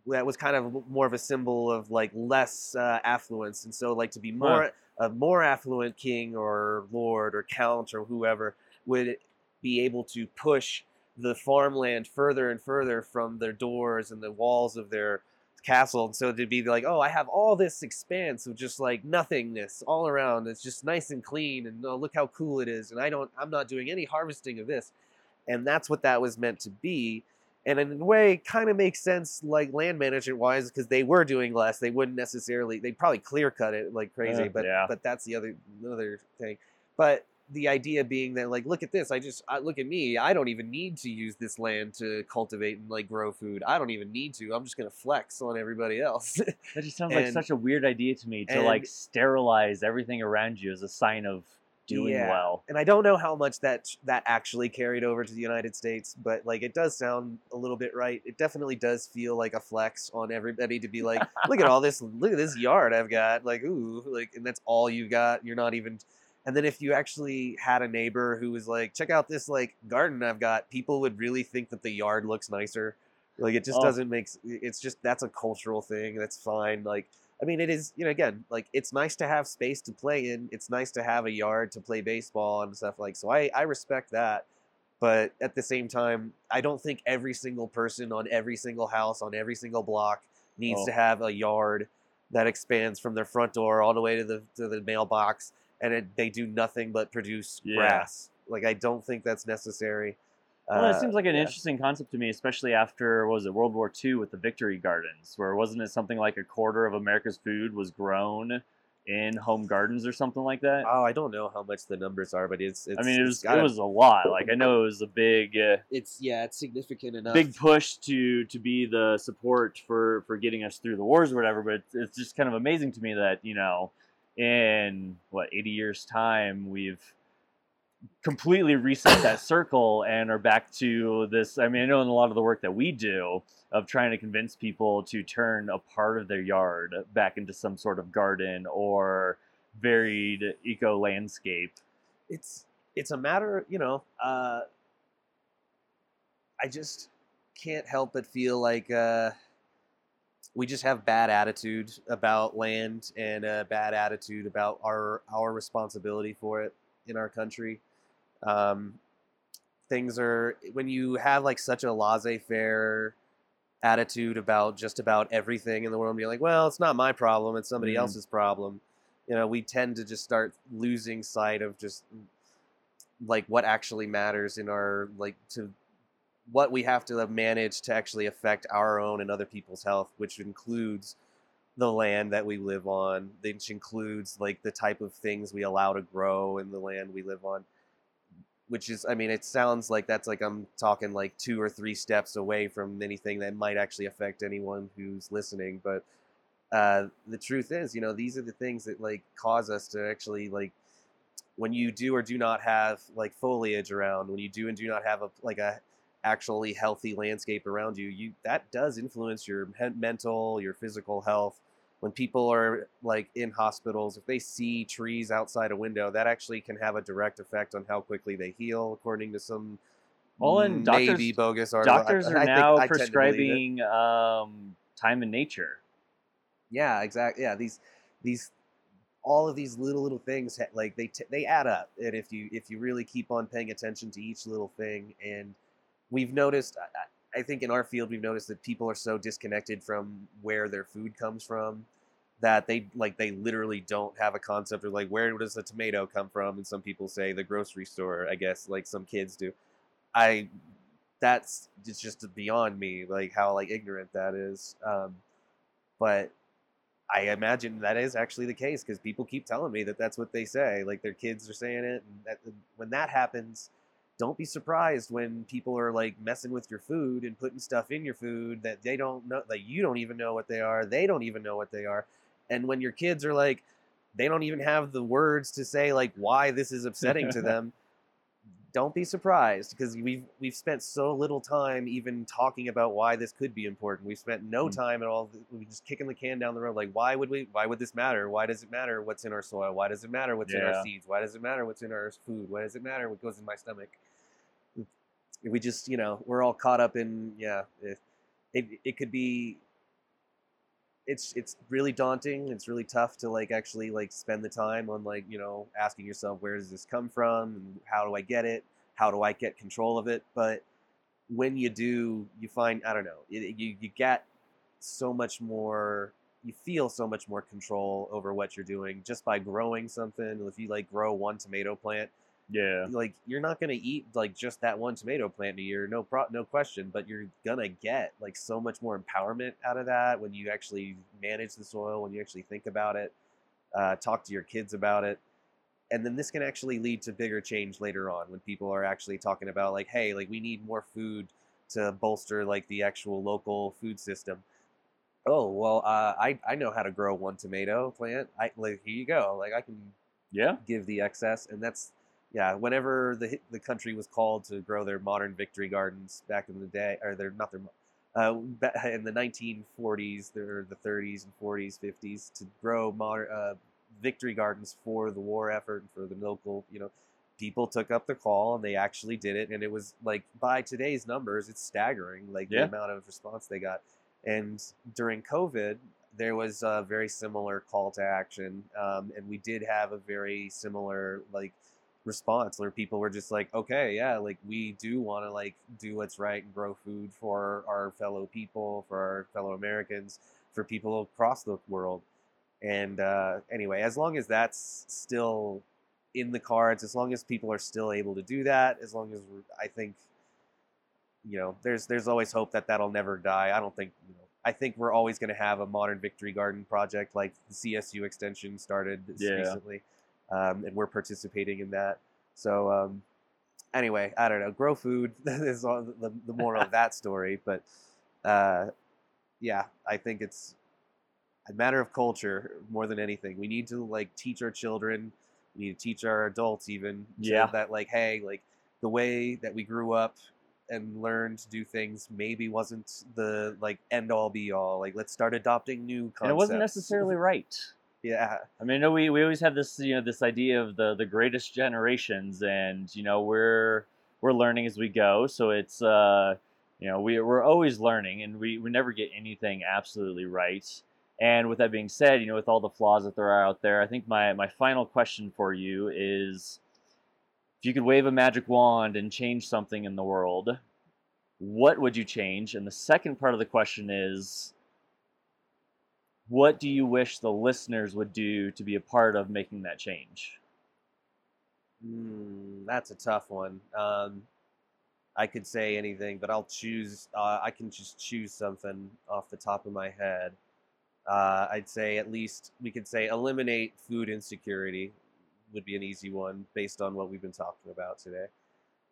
that was kind of more of a symbol of like less affluence. And so like to be more a more affluent king or lord or count or whoever would be able to push the farmland further and further from their doors and the walls of their castle. And so to be like, oh, I have all this expanse of just like nothingness all around. It's just nice and clean and oh, look how cool it is. And I'm not doing any harvesting of this. And that's what that was meant to be. And in a way kind of makes sense, like land management wise, because they were doing less. They wouldn't necessarily, they'd probably clear cut it like crazy, but that's the other thing. But the idea being that, like, look at this. Look at me. I don't even need to use this land to cultivate and like grow food. I don't even need to. I'm just gonna flex on everybody else. That just sounds like such a weird idea to me, to like sterilize everything around you as a sign of doing well. And I don't know how much that actually carried over to the United States, but like it does sound a little bit right. It definitely does feel like a flex on everybody to be like, look at this yard I've got. Like, ooh, like, and that's all you got. You're not even. And then if you actually had a neighbor who was like, check out this like garden I've got, people would really think that the yard looks nicer. Like it just doesn't make, it's just, that's a cultural thing. That's fine. Like, I mean, it is, you know, again, like it's nice to have space to play in. It's nice to have a yard to play baseball and stuff like, so I respect that. But at the same time, I don't think every single person on every single house, on every single block needs to have a yard that expands from their front door all the way to the mailbox. And they do nothing but produce grass. Like, I don't think that's necessary. Well, that seems like an interesting concept to me, especially after, what was it, World War II with the Victory Gardens, where wasn't it something like a quarter of America's food was grown in home gardens or something like that? Oh, I don't know how much the numbers are, but it's I mean, it was a lot. Like, I know it was a big... it's significant enough. Big push to be the support for getting us through the wars or whatever, but it's just kind of amazing to me that, you know... in 80 years time we've completely reset that circle and are back to this. I mean, I know in a lot of the work that we do of trying to convince people to turn a part of their yard back into some sort of garden or varied eco landscape, it's a matter of, you know, I just can't help but feel like we just have bad attitude about land and a bad attitude about our responsibility for it in our country. Things are, when you have like such a laissez-faire attitude about just about everything in the world and be like, well, it's not my problem, it's somebody else's problem. You know, we tend to just start losing sight of just like what actually matters in our, like, to what we have to manage to actually affect our own and other people's health, which includes the land that we live on, which includes like the type of things we allow to grow in the land we live on, which is, I mean, it sounds like that's like, I'm talking like 2 or 3 steps away from anything that might actually affect anyone who's listening. But the truth is, you know, these are the things that like cause us to actually like, when you do or do not have like foliage around, when you do and do not have a like a actually healthy landscape around you, that does influence your mental, your physical health. When people are like in hospitals, if they see trees outside a window, that actually can have a direct effect on how quickly they heal, according to some maybe bogus article. Doctors are now prescribing time in nature. Yeah, exactly. Yeah, these all of these little things, like they add up, and if you really keep on paying attention to each little thing. And we've noticed, I think in our field, we've noticed that people are so disconnected from where their food comes from that they literally don't have a concept of like, where does the tomato come from? And some people say the grocery store, I guess, like some kids do. It's just beyond me, like how like ignorant that is. But I imagine that is actually the case, because people keep telling me that that's what they say, like their kids are saying it. And when that happens, don't be surprised when people are like messing with your food and putting stuff in your food that they don't know, that you don't even know what they are. They don't even know what they are. And when your kids are like, they don't even have the words to say like why this is upsetting to them. Don't be surprised, because we've spent so little time even talking about why this could be important. We've spent no time at all. We're just kicking the can down the road. Like, why would this matter? Why does it matter what's in our soil? Why does it matter what's in our seeds? Why does it matter what's in our food? Why does it matter what goes in my stomach? We just, you know, we're all caught up in, it could be, it's really daunting. It's really tough to like actually like spend the time on like, you know, asking yourself, where does this come from? And how do I get it? How do I get control of it? But when you do, you find, I don't know, you get so much more, you feel so much more control over what you're doing just by growing something. If you like grow one tomato plant, yeah, like you're not gonna eat like just that one tomato plant a year, no question. But you're gonna get like so much more empowerment out of that when you actually manage the soil, when you actually think about it, talk to your kids about it, and then this can actually lead to bigger change later on when people are actually talking about like, hey, like we need more food to bolster like the actual local food system. Oh well, I know how to grow one tomato plant. I like, here you go. Like I can give the excess, and that's. Yeah, whenever the country was called to grow their modern victory gardens back in the day, or they're not in the 1940s, or the 30s and 40s, 50s, to grow modern victory gardens for the war effort and for the local, you know, people took up the call and they actually did it, and it was like by today's numbers, it's staggering like the amount of response they got. And during COVID, there was a very similar call to action, and we did have a very similar like response where people were just like, okay, yeah, like we do want to like do what's right and grow food for our fellow people, for our fellow Americans, for people across the world. And anyway, as long as that's still in the cards, as long as people are still able to do that, as long as I think, you know, there's always hope that that'll never die. I don't think, you know, I think we're always going to have a modern victory garden project like the CSU extension started recently. And we're participating in that. So anyway, I don't know. Grow food is all the moral of that story. But yeah, I think it's a matter of culture more than anything. We need to like teach our children. We need to teach our adults even that like, hey, like the way that we grew up and learned to do things maybe wasn't the like end all be all. Like let's start adopting new concepts. And it wasn't necessarily right. Yeah. I mean, I know we always have this, you know, this idea of the greatest generations, and, you know, we're learning as we go. So it's, You know, we're always learning, and we never get anything absolutely right. And with that being said, you know, with all the flaws that there are out there, I think my final question for you is, if you could wave a magic wand and change something in the world, what would you change? And the second part of the question is, what do you wish the listeners would do to be a part of making that change? That's a tough one. I could say anything, but I'll choose. I can just choose something off the top of my head. I'd say at least we could say eliminate food insecurity would be an easy one based on what we've been talking about today.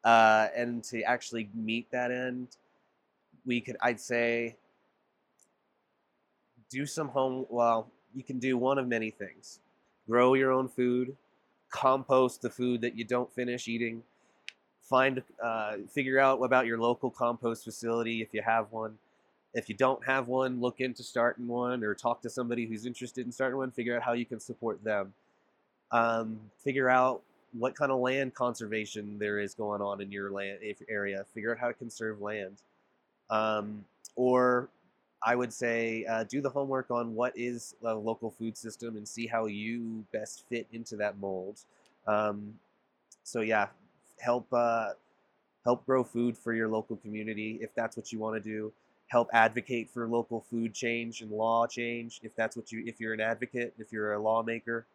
And to actually meet that end, I'd say do some home. Well, you can do one of many things: grow your own food, compost the food that you don't finish eating, figure out about your local compost facility if you have one. If you don't have one, look into starting one, or talk to somebody who's interested in starting one. Figure out how you can support them. Figure out what kind of land conservation there is going on in your land area. Figure out how to conserve land. Or I would say do the homework on what is a local food system and see how you best fit into that mold. So yeah, help grow food for your local community if that's what you want to do. Help advocate for local food change and law change if that's what if you're an advocate, if you're a lawmaker.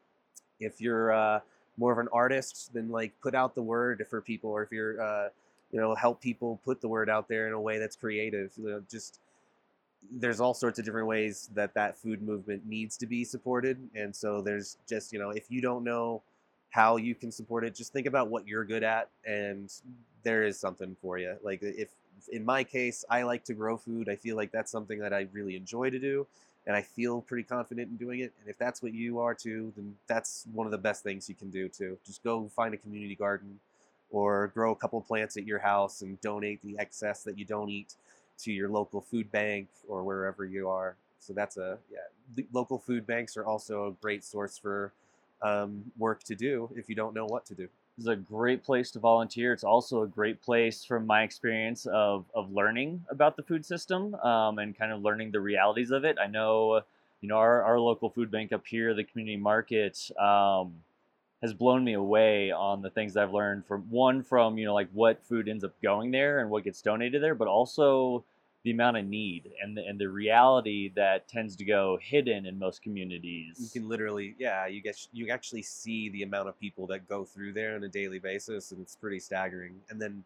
If you're more of an artist, then like put out the word for people, or if you're help people put the word out there in a way that's creative. You know, just there's all sorts of different ways that food movement needs to be supported, and so there's just, you know, if you don't know how you can support it, just think about what you're good at, and there is something for you. Like if in my case, I like to grow food. I feel like that's something that I really enjoy to do, and I feel pretty confident in doing it. And if that's what you are too, then that's one of the best things you can do too. Just go find a community garden, or grow a couple plants at your house and donate the excess that you don't eat to your local food bank or wherever you are. So local food banks are also a great source for work to do if you don't know what to do. It's a great place to volunteer. It's also a great place, from my experience, of learning about the food system and kind of learning the realities of it. I know, you know, our local food bank up here, the Community Market, has blown me away on the things that I've learned from, you know, like what food ends up going there and what gets donated there, but also the amount of need and the reality that tends to go hidden in most communities. You can literally, you actually see the amount of people that go through there on a daily basis, and it's pretty staggering. And then,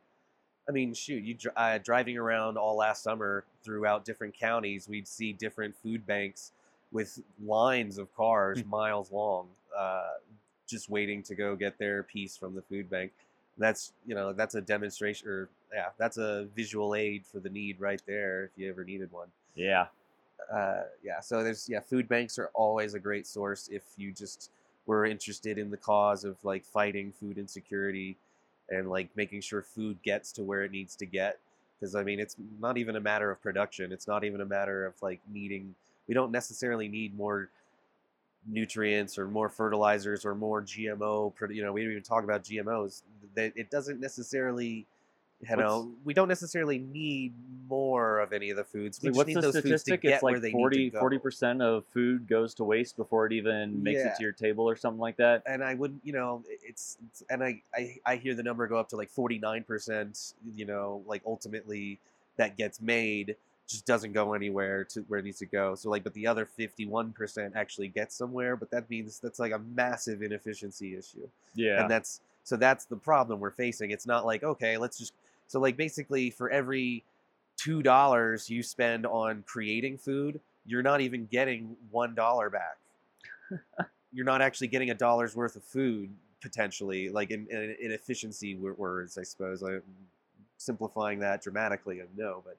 I mean, shoot, driving around all last summer throughout different counties, we'd see different food banks with lines of cars miles long, just waiting to go get their piece from the food bank. That's a demonstration, or yeah, that's a visual aid for the need right there if you ever needed one. Yeah. So there's, food banks are always a great source if you just were interested in the cause of like fighting food insecurity and like making sure food gets to where it needs to get. Because I mean, it's not even a matter of production. It's not even a matter of like we don't necessarily need more nutrients or more fertilizers or more GMO. We didn't even talk about GMOs. It doesn't necessarily, we don't necessarily need more of any of the foods. We just need those foods to get where they need to go. 40% of food goes to waste before it even makes it to your table or something like that. And I wouldn't, I hear the number go up to like 49%, ultimately that gets made. Just doesn't go anywhere to where it needs to go. So like, but the other 51% actually gets somewhere, but that means that's like a massive inefficiency issue. Yeah. And that's the problem we're facing. It's not like, okay, basically for every $2 you spend on creating food, you're not even getting $1 back. You're not actually getting a dollar's worth of food potentially, like in efficiency words, I suppose. I'm simplifying that dramatically, I know, but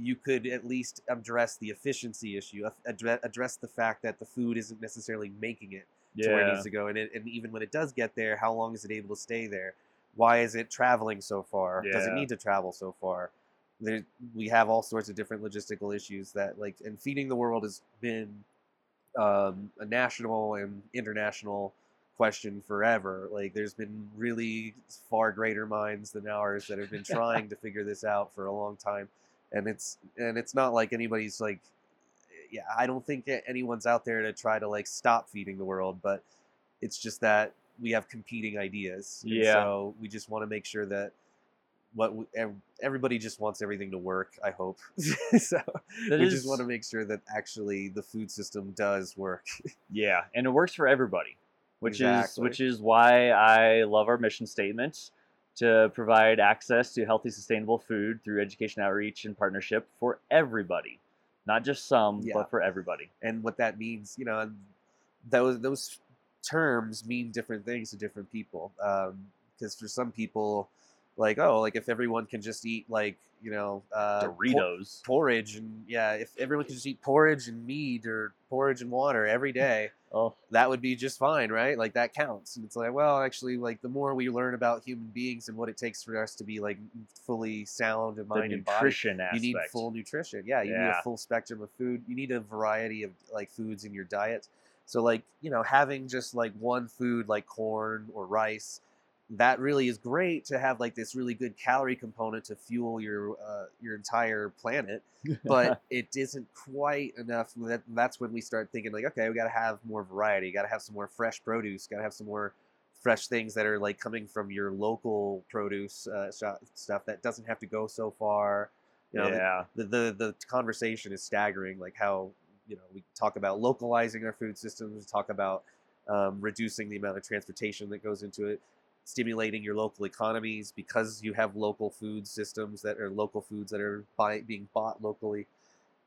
you could at least address the efficiency issue, address the fact that the food isn't necessarily making it to where it needs to go. And even when it does get there, how long is it able to stay there? Why is it traveling so far? Yeah. Does it need to travel so far? We have all sorts of different logistical issues and feeding the world has been a national and international question forever. Like, there's been really far greater minds than ours that have been trying to figure this out for a long time, and it's not like anybody's like, yeah, I don't think anyone's out there to try to like stop feeding the world, but it's just that we have competing ideas. Yeah. And so we just want to make sure that everybody just wants everything to work, I hope. So just want to make sure that actually the food system does work. Yeah, and it works for everybody, which is why I love our mission statement to provide access to healthy, sustainable food through education, outreach, and partnership for everybody, not just some, but for everybody. And what that means, you know, those terms mean different things to different people, because for some people, like, oh, like if everyone can just eat, like, you know, Doritos porridge, and if everyone can just eat porridge and meat or porridge and water every day, that would be just fine, right? Like, that counts. And it's like, well, actually, like, the more we learn about human beings and what it takes for us to be like fully sound in mind and body, nutrition aspect. You need full nutrition. You need a full spectrum of food. You need a variety of like foods in your diet. So like, you know, having just like one food like corn or rice, that really is great to have like this really good calorie component to fuel your entire planet, but it isn't quite enough. That's when we start thinking like, okay, we got to have more variety, got to have some more fresh produce, got to have some more fresh things that are like coming from your local produce stuff that doesn't have to go so far. You know, the conversation is staggering. Like how, you know, we talk about localizing our food systems, talk about reducing the amount of transportation that goes into it, stimulating your local economies because you have local food systems that are local foods that are being bought locally.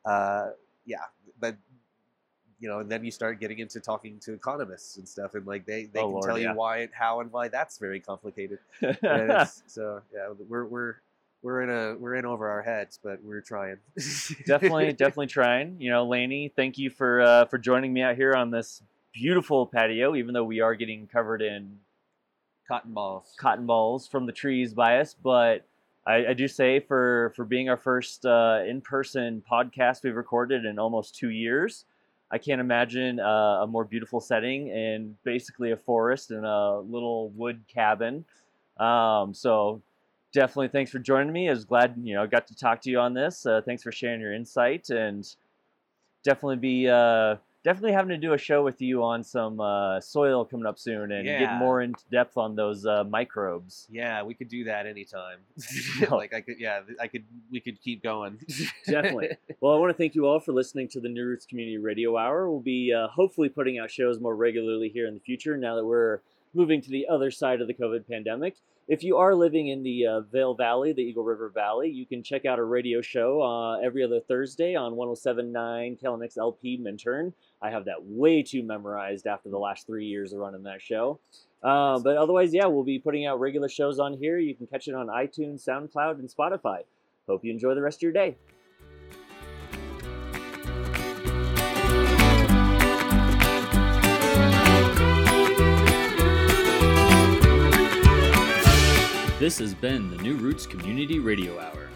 But, you know, and then you start getting into talking to economists and stuff, and like they can tell you why and how and why that's very complicated. We're in over our heads, but we're trying. definitely trying. You know, Lainey, thank you for joining me out here on this beautiful patio, even though we are getting covered in cotton balls from the trees by us. But I do say for being our first in-person podcast we've recorded in almost 2 years, I can't imagine a more beautiful setting in basically a forest and a little wood cabin. So definitely thanks for joining me. I was glad, you know, I got to talk to you on this. Thanks for sharing your insight, and definitely be... Definitely having to do a show with you on some soil coming up soon, and get more into depth on those microbes. Yeah, we could do that anytime. We could keep going. Definitely. Well, I want to thank you all for listening to the New Roots Community Radio Hour. We'll be hopefully putting out shows more regularly here in the future, now that we're moving to the other side of the COVID pandemic. If you are living in the Vail Valley, the Eagle River Valley, you can check out a radio show every other Thursday on 107.9 KLMX LP Minturn. I have that way too memorized after the last 3 years of running that show. But otherwise, we'll be putting out regular shows on here. You can catch it on iTunes, SoundCloud, and Spotify. Hope you enjoy the rest of your day. This has been the New Roots Community Radio Hour.